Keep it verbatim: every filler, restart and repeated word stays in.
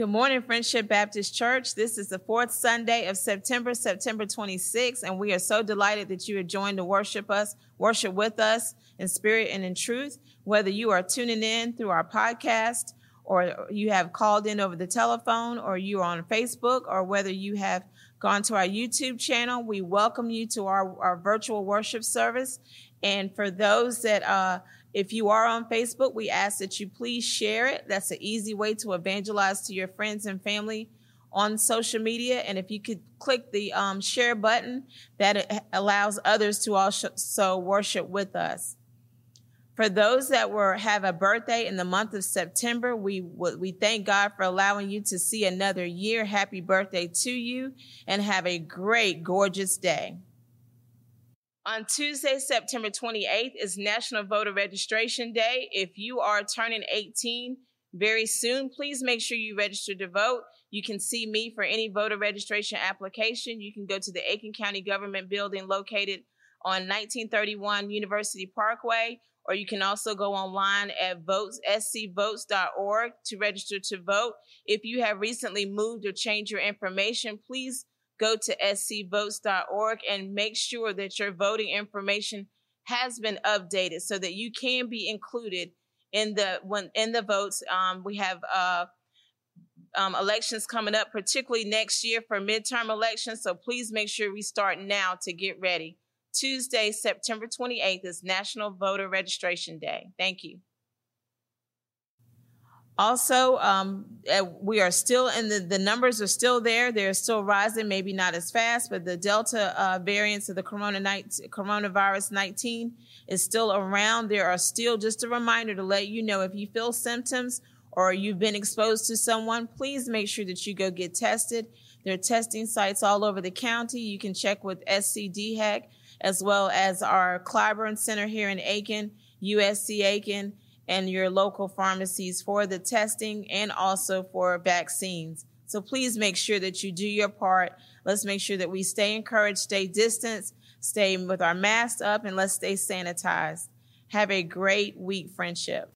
Good morning, Friendship Baptist Church. This is the fourth Sunday of September, September twenty-sixth, and we are so delighted that you are joined to worship us, worship with us in spirit and in truth. Whether you are tuning in through our podcast, or you have called in over the telephone, or you are on Facebook, or whether you have gone to our YouTube channel, we welcome you to our, our virtual worship service. And for those that uh if you are on Facebook, we ask that you please share it. That's an easy way to evangelize to your friends and family on social media. And if you could click the um, share button, that allows others to also worship with us. For those that were have a birthday in the month of September, we we thank God for allowing you to see another year. Happy birthday to you, and have a great, gorgeous day. On Tuesday, September twenty-eighth is National Voter Registration Day. If you are turning eighteen very soon, please make sure you register to vote. You can see me for any voter registration application. You can go to the Aiken County Government Building located on nineteen thirty-one University Parkway, or you can also go online at votes, S C votes dot org to register to vote. If you have recently moved or changed your information, please go to S C votes dot org and make sure that your voting information has been updated so that you can be included in the when in the votes. Um, we have uh, um, elections coming up, particularly next year for midterm elections. So please make sure we start now to get ready. Tuesday, September twenty-eighth is National Voter Registration Day. Thank you. Also, um, we are still in the, the numbers are still there. They're still rising, maybe not as fast, but the Delta uh, variant of the coronavirus nineteen is still around. There are still, just a reminder to let you know, if you feel symptoms or you've been exposed to someone, please make sure that you go get tested. There are testing sites all over the county. You can check with S C D H E C as well as our Clyburn Center here in Aiken, U S C Aiken, and your local pharmacies for the testing and also for vaccines. So please make sure that you do your part. Let's make sure that we stay encouraged, stay distanced, stay with our masks up, and let's stay sanitized. Have a great week, friendship.